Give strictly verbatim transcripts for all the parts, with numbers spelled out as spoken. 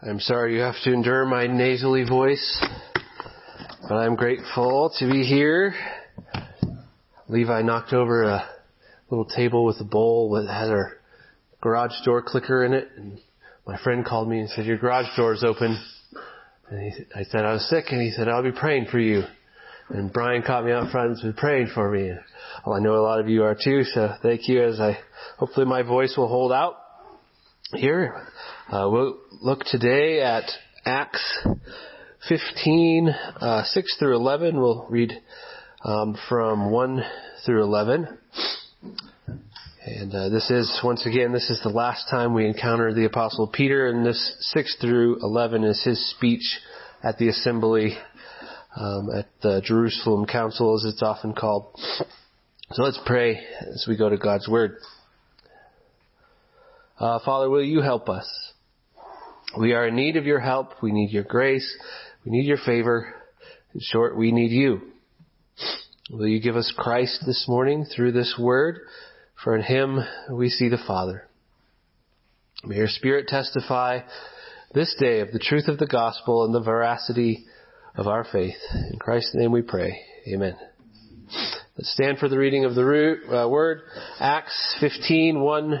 I'm sorry you have to endure my nasally voice, but I'm grateful to be here. Levi knocked over a little table with a bowl that had our garage door clicker in it, and my friend called me and said, "Your garage door's open." And he, I said, "I was sick," and he said, "I'll be praying for you." And Brian caught me out front and said, "Praying for me." Well, I know a lot of you are too, so thank you. As I hopefully my voice will hold out here. Uh, we'll look today at Acts fifteen, uh, six through eleven. We'll read um, from one through eleven. And uh, this is, once again, this is the last time we encounter the Apostle Peter, and this six through eleven is his speech at the assembly, um, at the Jerusalem Council, as it's often called. So let's pray as we go to God's Word. Uh, Father, will you help us? We are in need of your help. We need your grace. We need your favor. In short, we need you. Will you give us Christ this morning through this word? For in him we see the Father. May your Spirit testify this day of the truth of the gospel and the veracity of our faith. In Christ's name we pray. Amen. Let's stand for the reading of the root, uh, word. Acts fifteen one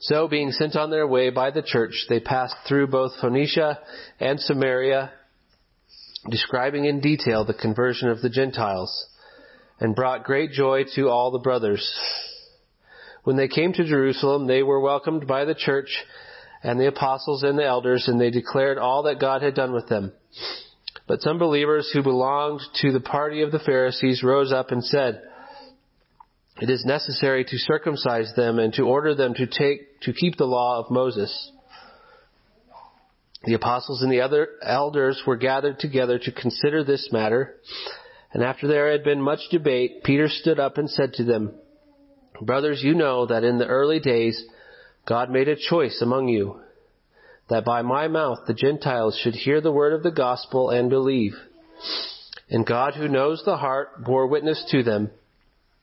So, being sent on their way by the church, they passed through both Phoenicia and Samaria, describing in detail the conversion of the Gentiles, and brought great joy to all the brothers. When they came to Jerusalem, they were welcomed by the church and the apostles and the elders, and they declared all that God had done with them. But some believers who belonged to the party of the Pharisees rose up and said, "It is necessary to circumcise them and to order them to take to keep the law of Moses." The apostles and the other elders were gathered together to consider this matter, and after there had been much debate, Peter stood up and said to them, "Brothers, you know that in the early days God made a choice among you, that by my mouth the Gentiles should hear the word of the gospel and believe. And God, who knows the heart, bore witness to them,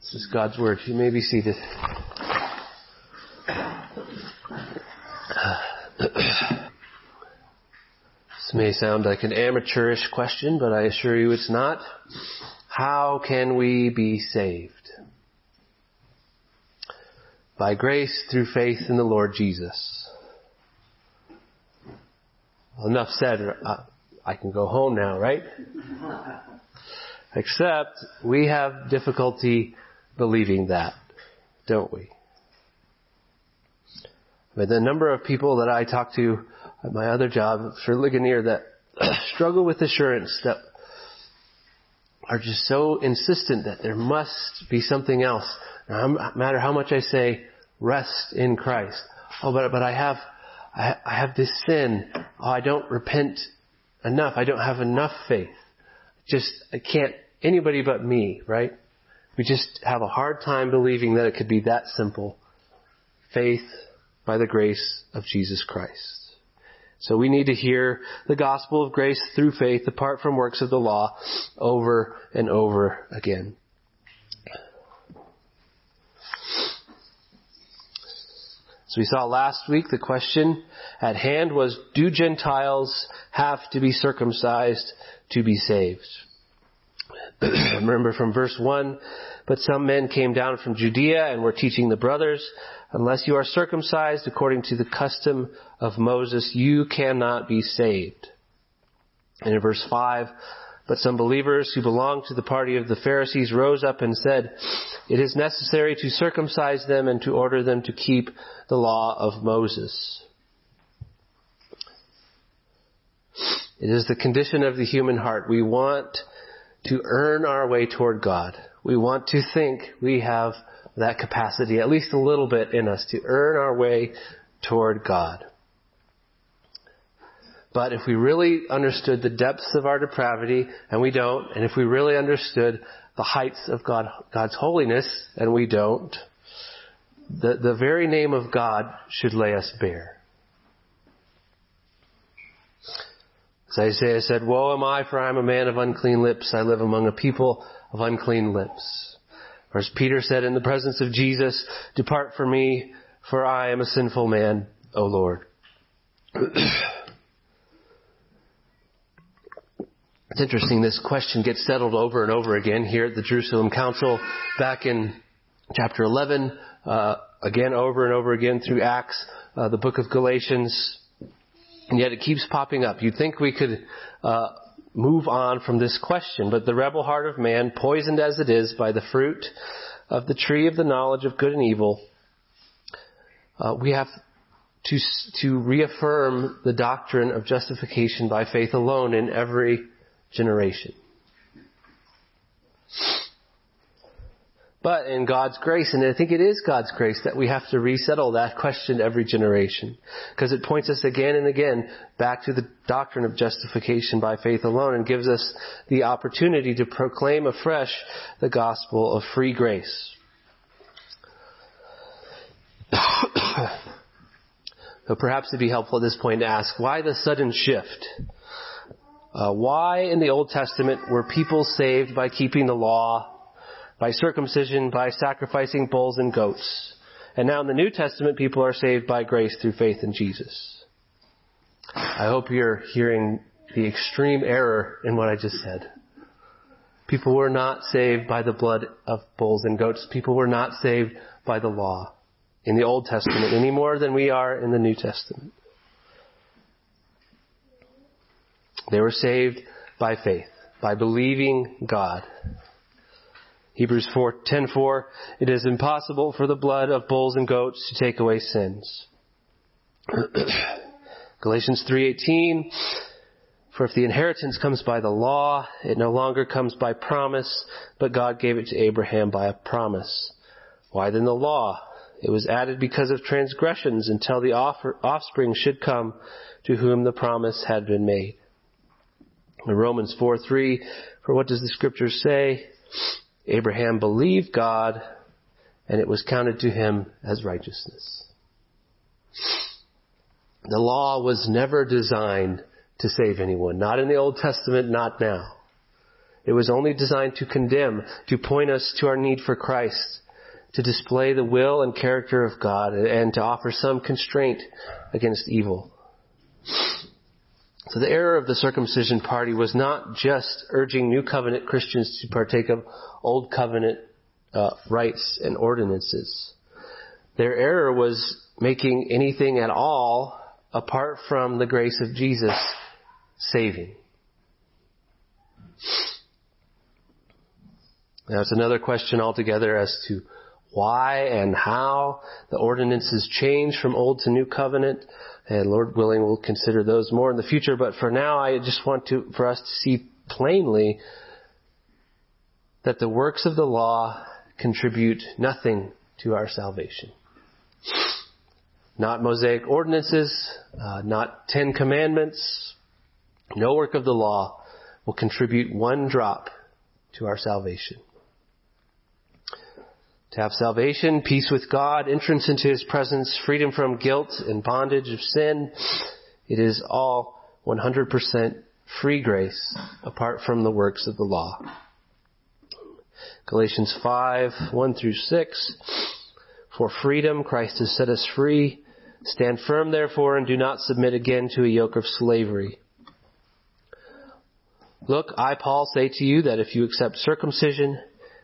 This is God's Word. You may be seated. This may sound like an amateurish question, but I assure you it's not. How can we be saved? By grace through faith in the Lord Jesus. Well, enough said. I can go home now, right? Except we have difficulty believing that, don't we? But the number of people that I talk to at my other job for Ligonier that struggle with assurance, that are just so insistent that there must be something else. No matter how much I say, rest in Christ. Oh, but but I have I, I have this sin. Oh, I don't repent enough. I don't have enough faith. Just I can't. Anybody but me, right? We just have a hard time believing that it could be that simple. Faith by the grace of Jesus Christ. So we need to hear the gospel of grace through faith, apart from works of the law, over and over again. So we saw last week the question at hand was, do Gentiles have to be circumcised to be saved? Remember from verse one, "But some men came down from Judea and were teaching the brothers, 'Unless you are circumcised according to the custom of Moses, you cannot be saved.'" And in verse five, But some believers who belonged to the party of the Pharisees rose up and said, "It is necessary to circumcise them and to order them to keep the law of Moses." It is the condition of the human heart. We want to earn our way toward God. We want to think we have that capacity, at least a little bit in us, to earn our way toward God. But if we really understood the depths of our depravity, and we don't, and if we really understood the heights of God, God's holiness, and we don't, the, the very name of God should lay us bare. As Isaiah said, "Woe am I, for I am a man of unclean lips. I live among a people of unclean lips." Or as Peter said in the presence of Jesus, "Depart from me, for I am a sinful man, O Lord." It's interesting, this question gets settled over and over again here at the Jerusalem Council back in chapter eleven, uh, again over and over again through Acts, uh, the book of Galatians, and yet it keeps popping up. You'd think we could uh, move on from this question, but the rebel heart of man, poisoned as it is by the fruit of the tree of the knowledge of good and evil, uh, we have to, to reaffirm the doctrine of justification by faith alone in every generation. But in God's grace, and I think it is God's grace that we have to resettle that question every generation, because it points us again and again back to the doctrine of justification by faith alone and gives us the opportunity to proclaim afresh the gospel of free grace. So perhaps it'd be helpful at this point to ask, why the sudden shift? Uh, why in the Old Testament were people saved by keeping the law, by circumcision, by sacrificing bulls and goats? And now in the New Testament, people are saved by grace through faith in Jesus. I hope you're hearing the extreme error in what I just said. People were not saved by the blood of bulls and goats. People were not saved by the law in the Old Testament any more than we are in the New Testament. They were saved by faith, by believing God. Hebrews ten four, "It is impossible for the blood of bulls and goats to take away sins." Galatians three eighteen, "For if the inheritance comes by the law, it no longer comes by promise, but God gave it to Abraham by a promise. Why then the law? It was added because of transgressions until the offspring should come to whom the promise had been made." In Romans four three, "For what does the scripture say? Abraham believed God, and it was counted to him as righteousness." The law was never designed to save anyone, not in the Old Testament, not now. It was only designed to condemn, to point us to our need for Christ, to display the will and character of God, and to offer some constraint against evil. So the error of the circumcision party was not just urging New Covenant Christians to partake of Old Covenant uh, rites and ordinances. Their error was making anything at all apart from the grace of Jesus saving. Now it's another question altogether as to why and how the ordinances change from Old to New Covenant. And Lord willing, we'll consider those more in the future. But for now, I just want to for us to see plainly that the works of the law contribute nothing to our salvation. Not Mosaic ordinances, uh, not Ten Commandments. No work of the law will contribute one drop to our salvation. To have salvation, peace with God, entrance into His presence, freedom from guilt and bondage of sin, it is all one hundred percent free grace apart from the works of the law. Galatians five one through six, "For freedom Christ has set us free. Stand firm, therefore, and do not submit again to a yoke of slavery. Look, I, Paul, say to you that if you accept circumcision,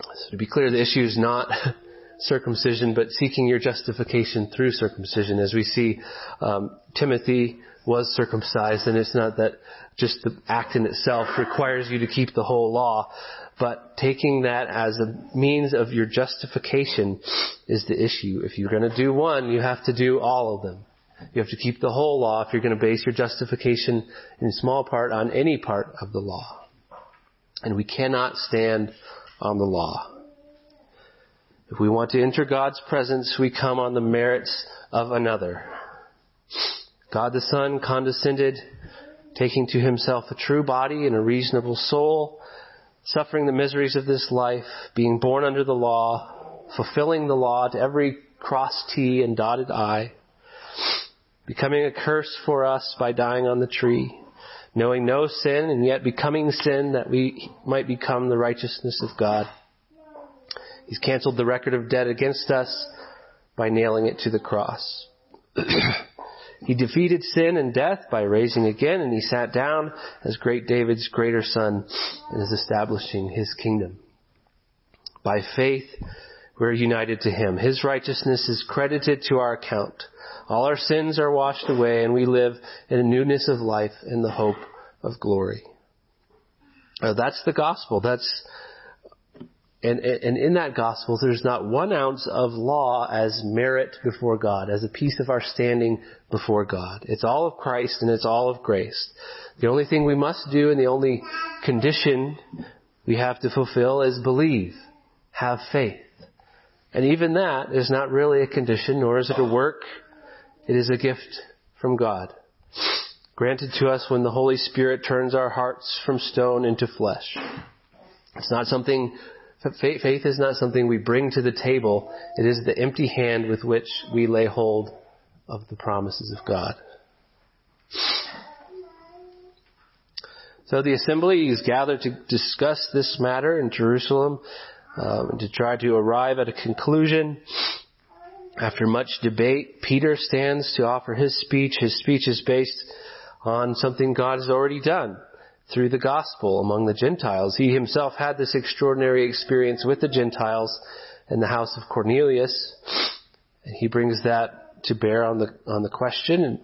So to be clear, the issue is not circumcision, but seeking your justification through circumcision. As we see, um, Timothy was circumcised, and it's not that just the act in itself requires you to keep the whole law, but taking that as a means of your justification is the issue. If you're going to do one, you have to do all of them. You have to keep the whole law if you're going to base your justification in small part on any part of the law. And we cannot stand on the law. If we want to enter God's presence, we come on the merits of another. God the Son condescended, taking to himself a true body and a reasonable soul, suffering the miseries of this life, being born under the law, fulfilling the law to every crossed T and dotted I, becoming a curse for us by dying on the tree, knowing no sin and yet becoming sin that we might become the righteousness of God. He's canceled the record of debt against us by nailing it to the cross. He defeated sin and death by raising again, and he sat down as great David's greater son and is establishing his kingdom. By faith, we're united to him. His righteousness is credited to our account. All our sins are washed away, and we live in a newness of life in the hope of glory. Now, that's the gospel. That's And, and in that gospel, there's not one ounce of law as merit before God, as a piece of our standing before God. It's all of Christ and it's all of grace. The only thing we must do and the only condition we have to fulfill is believe, have faith. And even that is not really a condition, nor is it a work. It is a gift from God, granted to us when the Holy Spirit turns our hearts from stone into flesh. It's not something... Faith is not something we bring to the table. It is the empty hand with which we lay hold of the promises of God. So the assembly is gathered to discuss this matter in Jerusalem, um, to try to arrive at a conclusion. After much debate, Peter stands to offer his speech. His speech is based on something God has already done through the gospel among the Gentiles. He himself had this extraordinary experience with the Gentiles in the house of Cornelius. And he brings that to bear on the, on the question. And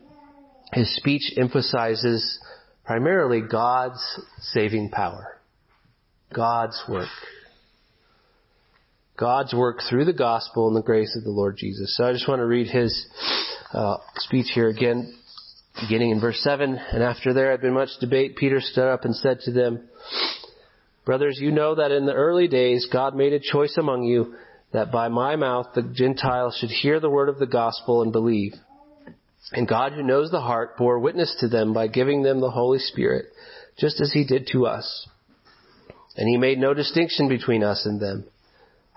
his speech emphasizes primarily God's saving power, God's work, God's work through the gospel and the grace of the Lord Jesus. So I just want to read his uh, speech here again. Beginning in verse seven, and after there had been much debate, Peter stood up and said to them, "Brothers, you know that in the early days God made a choice among you, that by my mouth the Gentiles should hear the word of the gospel and believe. And God, who knows the heart, bore witness to them by giving them the Holy Spirit, just as he did to us. And he made no distinction between us and them,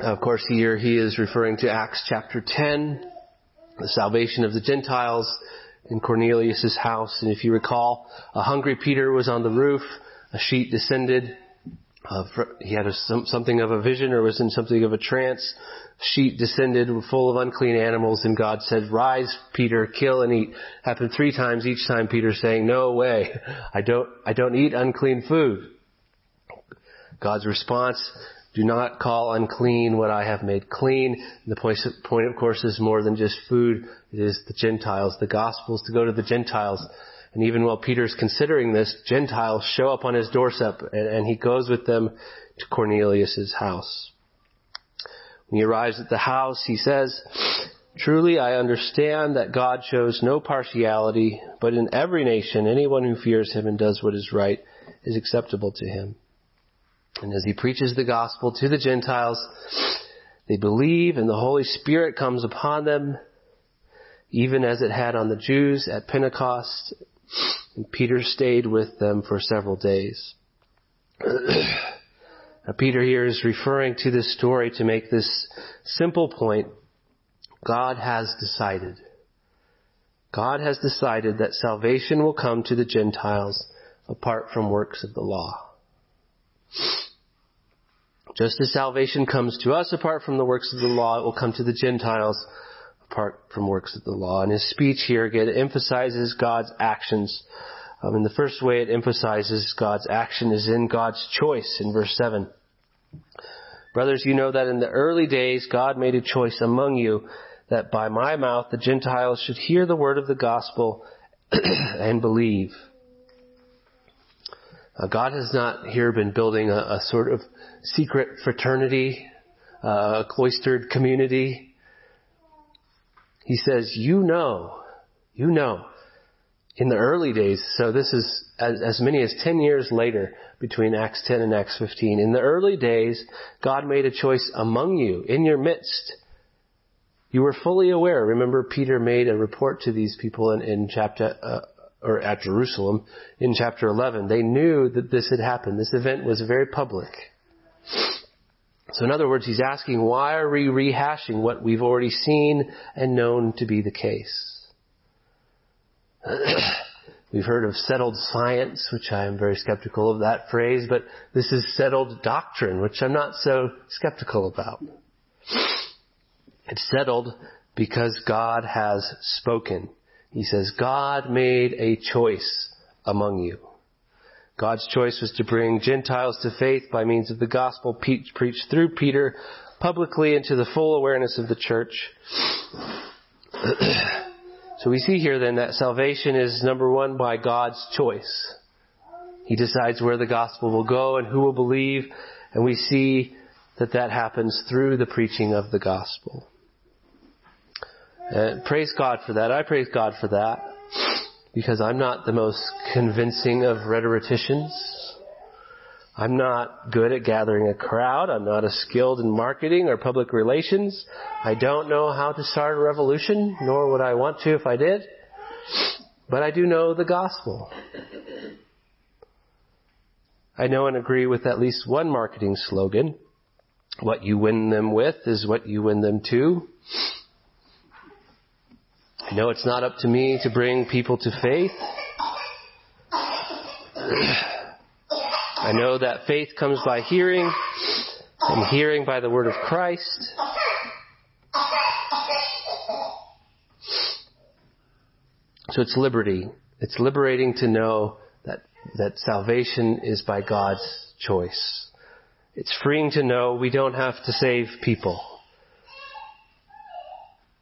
Of course, here he is referring to Acts chapter ten, the salvation of the Gentiles in Cornelius' house. And if you recall, a hungry Peter was on the roof, a sheet descended. Uh, he had a, some, something of a vision or was in something of a trance. Sheet descended full of unclean animals, and God said, "Rise, Peter, kill and eat." Happened three times, each time Peter saying, "No way, I don't, I don't eat unclean food." God's response, "Do not call unclean what I have made clean." And the point, point, of course, is more than just food. It is the Gentiles. The gospel is to go to the Gentiles. And even while Peter's considering this, Gentiles show up on his doorstep, and, and he goes with them to Cornelius' house. When he arrives at the house, he says, "Truly, I understand that God shows no partiality, but in every nation, anyone who fears him and does what is right is acceptable to him. And as he preaches the gospel to the Gentiles, they believe and the Holy Spirit comes upon them, even as it had on the Jews at Pentecost. And Peter stayed with them for several days. Now, Peter here is referring to this story to make this simple point. God has decided. God has decided that salvation will come to the Gentiles apart from works of the law. Just as salvation comes to us apart from the works of the law, it will come to the Gentiles apart from works of the law. And his speech here, again, emphasizes God's actions. Um, and the first way it emphasizes God's action is in God's choice in verse seven. Brothers, you know that in the early days, God made a choice among you that by my mouth the Gentiles should hear the word of the gospel and believe. Uh, God has not here been building a, a sort of secret fraternity, uh, a cloistered community. He says, you know, you know, in the early days. So this is as, as many as ten years later between Acts ten and Acts fifteen. In the early days, God made a choice among you, in your midst. You were fully aware. Remember, Peter made a report to these people in, in chapter, uh, or at Jerusalem in chapter eleven. They knew that this had happened. This event was very public. So in other words, he's asking, why are we rehashing what we've already seen and known to be the case? We've heard of settled science, which I am very skeptical of that phrase, but this is settled doctrine, which I'm not so skeptical about. It's settled because God has spoken. He says, God made a choice among you. God's choice was to bring Gentiles to faith by means of the gospel preached through Peter publicly into the full awareness of the church. So we see here then that salvation is, number one, by God's choice. He decides where the gospel will go and who will believe. And we see that that happens through the preaching of the gospel. Uh, praise God for that. I praise God for that because I'm not the most convincing of rhetoricians. I'm not good at gathering a crowd. I'm not as skilled in marketing or public relations. I don't know how to start a revolution, nor would I want to if I did. But I do know the gospel. I know and agree with at least one marketing slogan. What you win them with is what you win them to. I know it's not up to me to bring people to faith. I know that faith comes by hearing, and hearing by the word of Christ. So it's liberty. It's liberating to know that, that salvation is by God's choice. It's freeing to know we don't have to save people.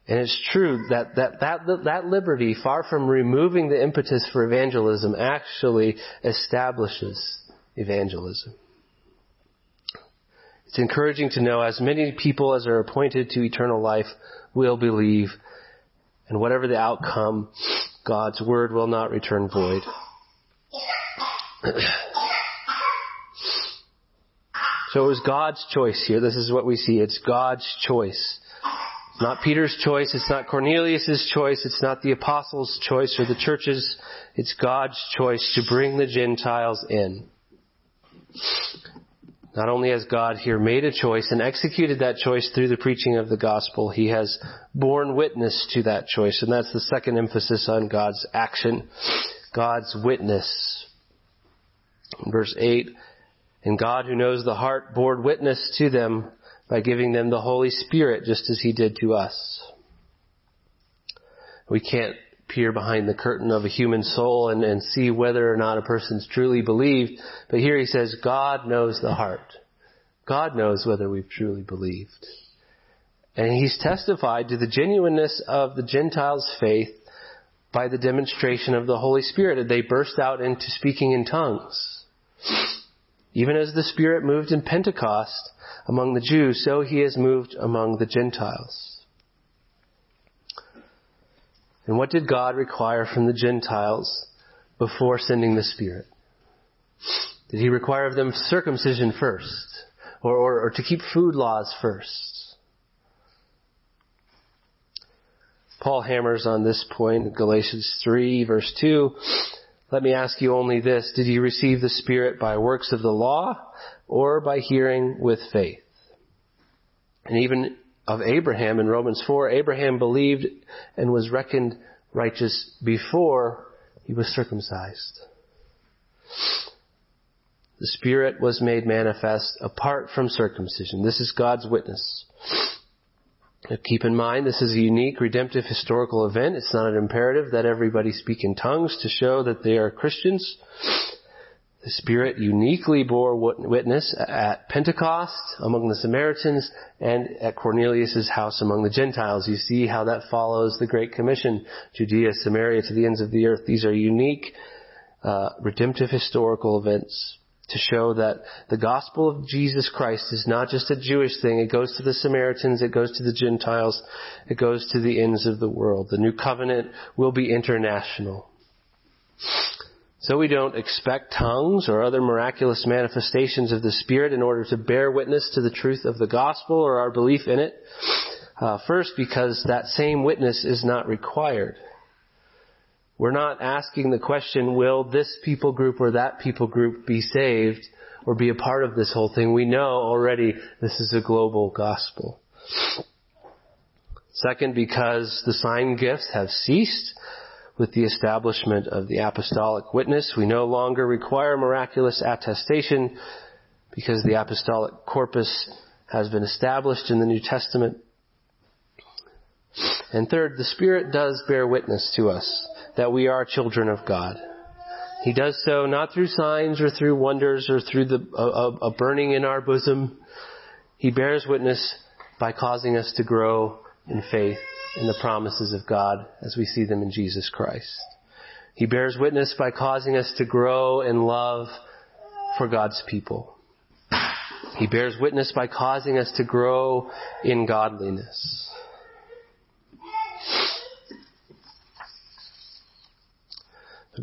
And it's true that that, that that liberty, far from removing the impetus for evangelism, actually establishes evangelism. It's encouraging to know as many people as are appointed to eternal life will believe, and whatever the outcome, God's word will not return void. So it was God's choice here. This is what we see. It's God's choice. It's not Peter's choice. It's not Cornelius' choice. It's not the apostles' choice or the church's. It's God's choice to bring the Gentiles in. Not only has God here made a choice and executed that choice through the preaching of the gospel, he has borne witness to that choice. And that's the second emphasis on God's action, God's witness. In verse eight, and God who knows the heart bore witness to them by giving them the Holy Spirit, just as he did to us. We can't peer behind the curtain of a human soul and, and see whether or not a person's truly believed. But here he says, God knows the heart. God knows whether we've truly believed. And he's testified to the genuineness of the Gentiles' faith by the demonstration of the Holy Spirit. They burst out into speaking in tongues. Even as the Spirit moved in Pentecost among the Jews, so he has moved among the Gentiles. And what did God require from the Gentiles before sending the Spirit? Did he require of them circumcision first? Or, or, or to keep food laws first? Paul hammers on this point in Galatians three, verse two. Let me ask you only this. Did you receive the Spirit by works of the law or by hearing with faith? And even of Abraham in Romans four, Abraham believed and was reckoned righteous before he was circumcised. The Spirit was made manifest apart from circumcision. This is God's witness. Now keep in mind, this is a unique, redemptive, historical event. It's not an imperative that everybody speak in tongues to show that they are Christians. The Spirit uniquely bore witness at Pentecost among the Samaritans and at Cornelius' house among the Gentiles. You see how that follows the Great Commission, Judea, Samaria, to the ends of the earth. These are unique, uh, redemptive historical events to show that the gospel of Jesus Christ is not just a Jewish thing. It goes to the Samaritans. It goes to the Gentiles. It goes to the ends of the world. The new covenant will be international. So we don't expect tongues or other miraculous manifestations of the Spirit in order to bear witness to the truth of the gospel or our belief in it. Uh, first, because that same witness is not required. We're not asking the question, will this people group or that people group be saved or be a part of this whole thing? We know already this is a global gospel. Second, because the sign gifts have ceased. With the establishment of the apostolic witness, we no longer require miraculous attestation because the apostolic corpus has been established in the New Testament. And third, the Spirit does bear witness to us that we are children of God. He does so not through signs or through wonders or through the, a, a burning in our bosom. He bears witness by causing us to grow in faith in the promises of God as we see them in Jesus Christ. He bears witness by causing us to grow in love for God's people. He bears witness by causing us to grow in godliness.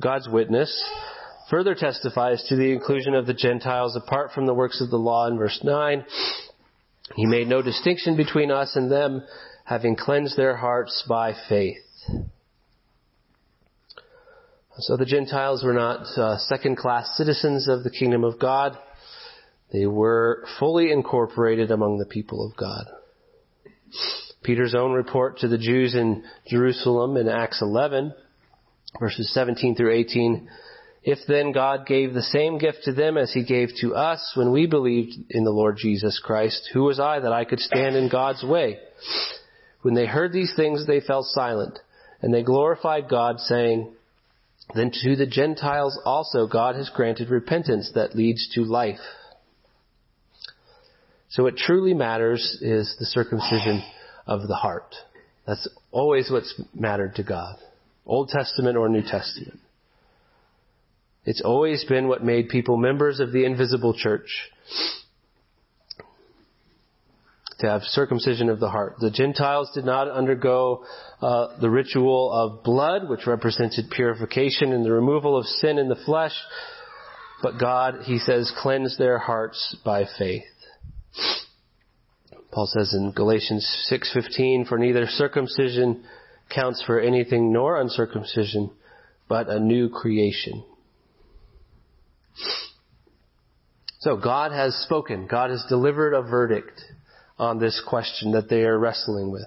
God's witness further testifies to the inclusion of the Gentiles apart from the works of the law in verse nine. He made no distinction between us and them, having cleansed their hearts by faith. So the Gentiles were not uh, second-class citizens of the kingdom of God. They were fully incorporated among the people of God. Peter's own report to the Jews in Jerusalem in Acts eleven, verses seventeen through eighteen, if then God gave the same gift to them as he gave to us when we believed in the Lord Jesus Christ, who was I that I could stand in God's way? When they heard these things, they fell silent, and they glorified God, saying, then to the Gentiles also God has granted repentance that leads to life. So what truly matters is the circumcision of the heart. That's always what's mattered to God, Old Testament or New Testament. It's always been what made people members of the invisible church, to have circumcision of the heart. The Gentiles did not undergo uh, the ritual of blood, which represented purification and the removal of sin in the flesh. But God, he says, cleansed their hearts by faith. Paul says in Galatians six fifteen, for neither circumcision counts for anything nor uncircumcision, but a new creation. So God has spoken. God has delivered a verdict on this question that they are wrestling with.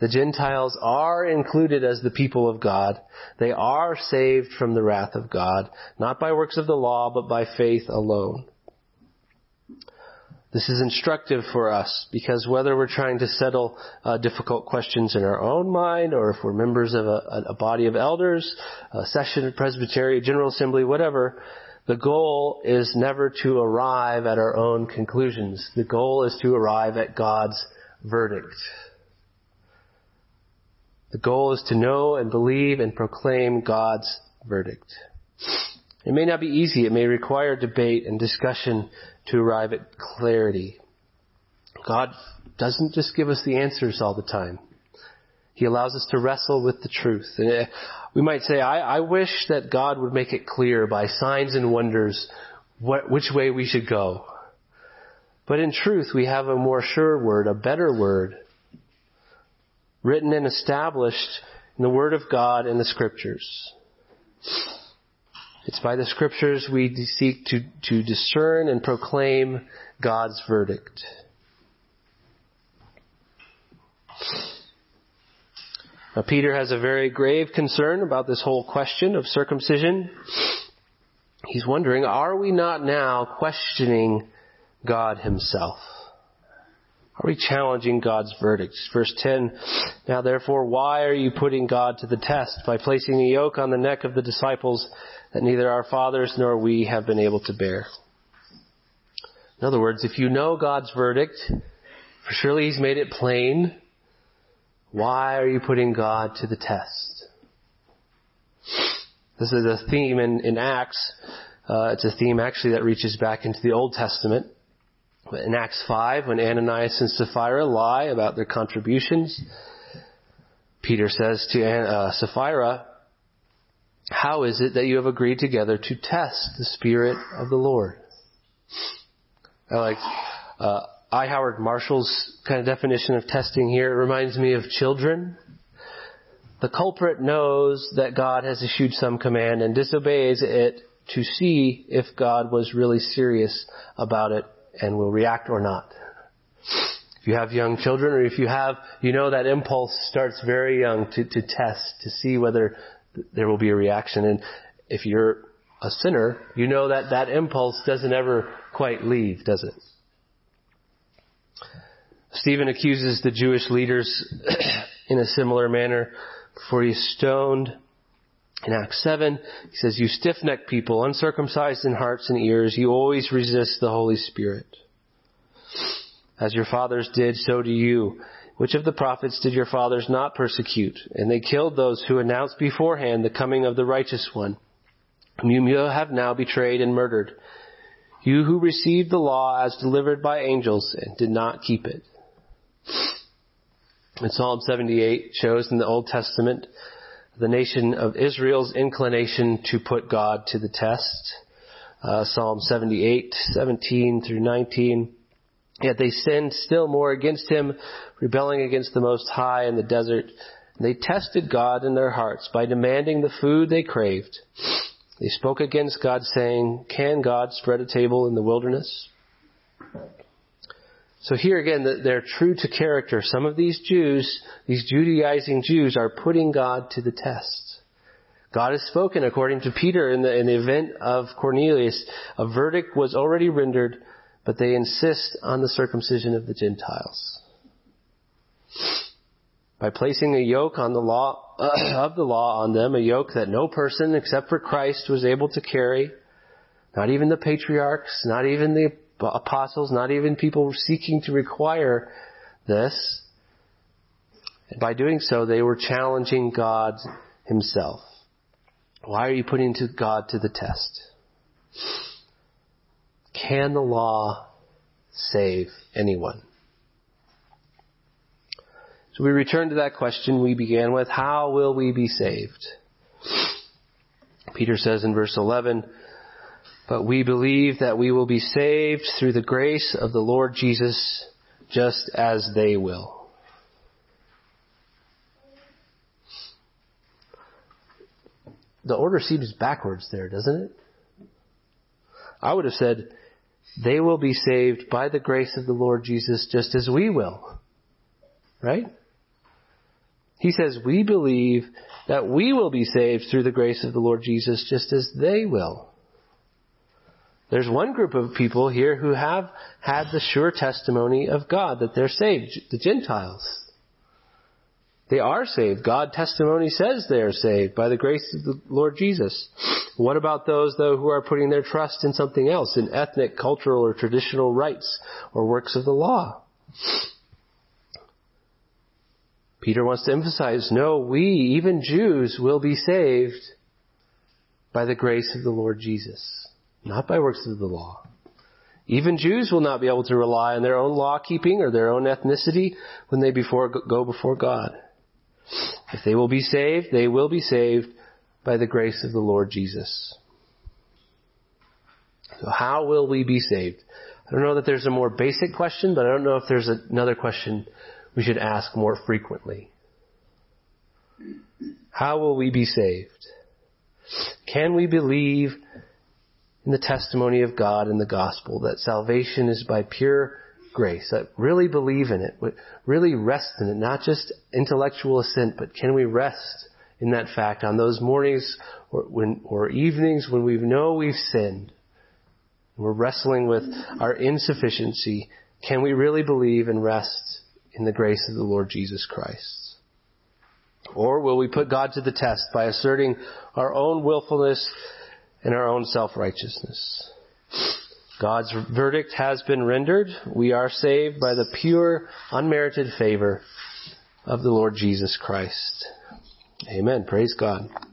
The Gentiles are included as the people of God. They are saved from the wrath of God, not by works of the law, but by faith alone. This is instructive for us because whether we're trying to settle uh, difficult questions in our own mind, or if we're members of a, a body of elders, a session of Presbytery, General Assembly, whatever, the goal is never to arrive at our own conclusions. The goal is to arrive at God's verdict. The goal is to know and believe and proclaim God's verdict. It may not be easy. It may require debate and discussion to arrive at clarity. God doesn't just give us the answers all the time. He allows us to wrestle with the truth. And we might say, I, I wish that God would make it clear by signs and wonders what, which way we should go. But in truth, we have a more sure word, a better word, written and established in the Word of God and the Scriptures. It's by the Scriptures we seek to, to discern and proclaim God's verdict. Now, Peter has a very grave concern about this whole question of circumcision. He's wondering, are we not now questioning God himself? Are we challenging God's verdicts? Verse ten, now therefore, why are you putting God to the test by placing a yoke on the neck of the disciples that neither our fathers nor we have been able to bear? In other words, if you know God's verdict, for surely he's made it plain, why are you putting God to the test? This is a theme in, in Acts. Uh, it's a theme actually that reaches back into the Old Testament. In Acts five, when Ananias and Sapphira lie about their contributions, Peter says to An- uh, Sapphira, how is it that you have agreed together to test the Spirit of the Lord? I like uh, I. Howard Marshall's kind of definition of testing here. It reminds me of children. The culprit knows that God has issued some command and disobeys it to see if God was really serious about it and will react or not. If you have young children, or if you have, you know that impulse starts very young to, to test, to see whether there will be a reaction. And if you're a sinner, you know that that impulse doesn't ever quite leave, does it? Stephen accuses the Jewish leaders in a similar manner before he's stoned. In Acts seven, he says, you stiff-necked people, uncircumcised in hearts and ears, you always resist the Holy Spirit. As your fathers did, so do you. Which of the prophets did your fathers not persecute? And they killed those who announced beforehand the coming of the righteous one, whom you have now betrayed and murdered. You who received the law as delivered by angels and did not keep it. And Psalm seventy-eight shows in the Old Testament the nation of Israel's inclination to put God to the test. Uh, Psalm seventy-eight, seventeen through nineteen. Yet they sinned still more against him, rebelling against the Most High in the desert. They tested God in their hearts by demanding the food they craved. They spoke against God, saying, can God spread a table in the wilderness? So here again, they're true to character. Some of these Jews, these Judaizing Jews, are putting God to the test. God has spoken, according to Peter, in the, in the event of Cornelius. A verdict was already rendered, but they insist on the circumcision of the Gentiles. By placing a yoke on the law, of the law on them, a yoke that no person except for Christ was able to carry, not even the patriarchs, not even the apostles, not even people seeking to require this. And by doing so, they were challenging God himself. Why are you putting God to the test? Can the law save anyone? So we return to that question we began with, how will we be saved? Peter says in verse eleven, but we believe that we will be saved through the grace of the Lord Jesus, just as they will. The order seems backwards there, doesn't it? I would have said, they will be saved by the grace of the Lord Jesus, just as we will. Right? He says, we believe that we will be saved through the grace of the Lord Jesus, just as they will. There's one group of people here who have had the sure testimony of God that they're saved, the Gentiles. They are saved. God testimony says they are saved by the grace of the Lord Jesus. What about those, though, who are putting their trust in something else, in ethnic, cultural, or traditional rites or works of the law? Peter wants to emphasize, no, we, even Jews, will be saved by the grace of the Lord Jesus. Not by works of the law. Even Jews will not be able to rely on their own law keeping or their own ethnicity when they before go before God. If they will be saved, they will be saved by the grace of the Lord Jesus. So how will we be saved? I don't know that there's a more basic question, but I don't know if there's another question we should ask more frequently. How will we be saved? Can we believe in the testimony of God and the gospel, that salvation is by pure grace? That really believe in it, really rest in it, not just intellectual assent, but can we rest in that fact on those mornings or, when, or evenings when we know we've sinned? We're wrestling with our insufficiency. Can we really believe and rest in the grace of the Lord Jesus Christ? Or will we put God to the test by asserting our own willfulness and our own self-righteousness? God's verdict has been rendered. We are saved by the pure, unmerited favor of the Lord Jesus Christ. Amen. Praise God.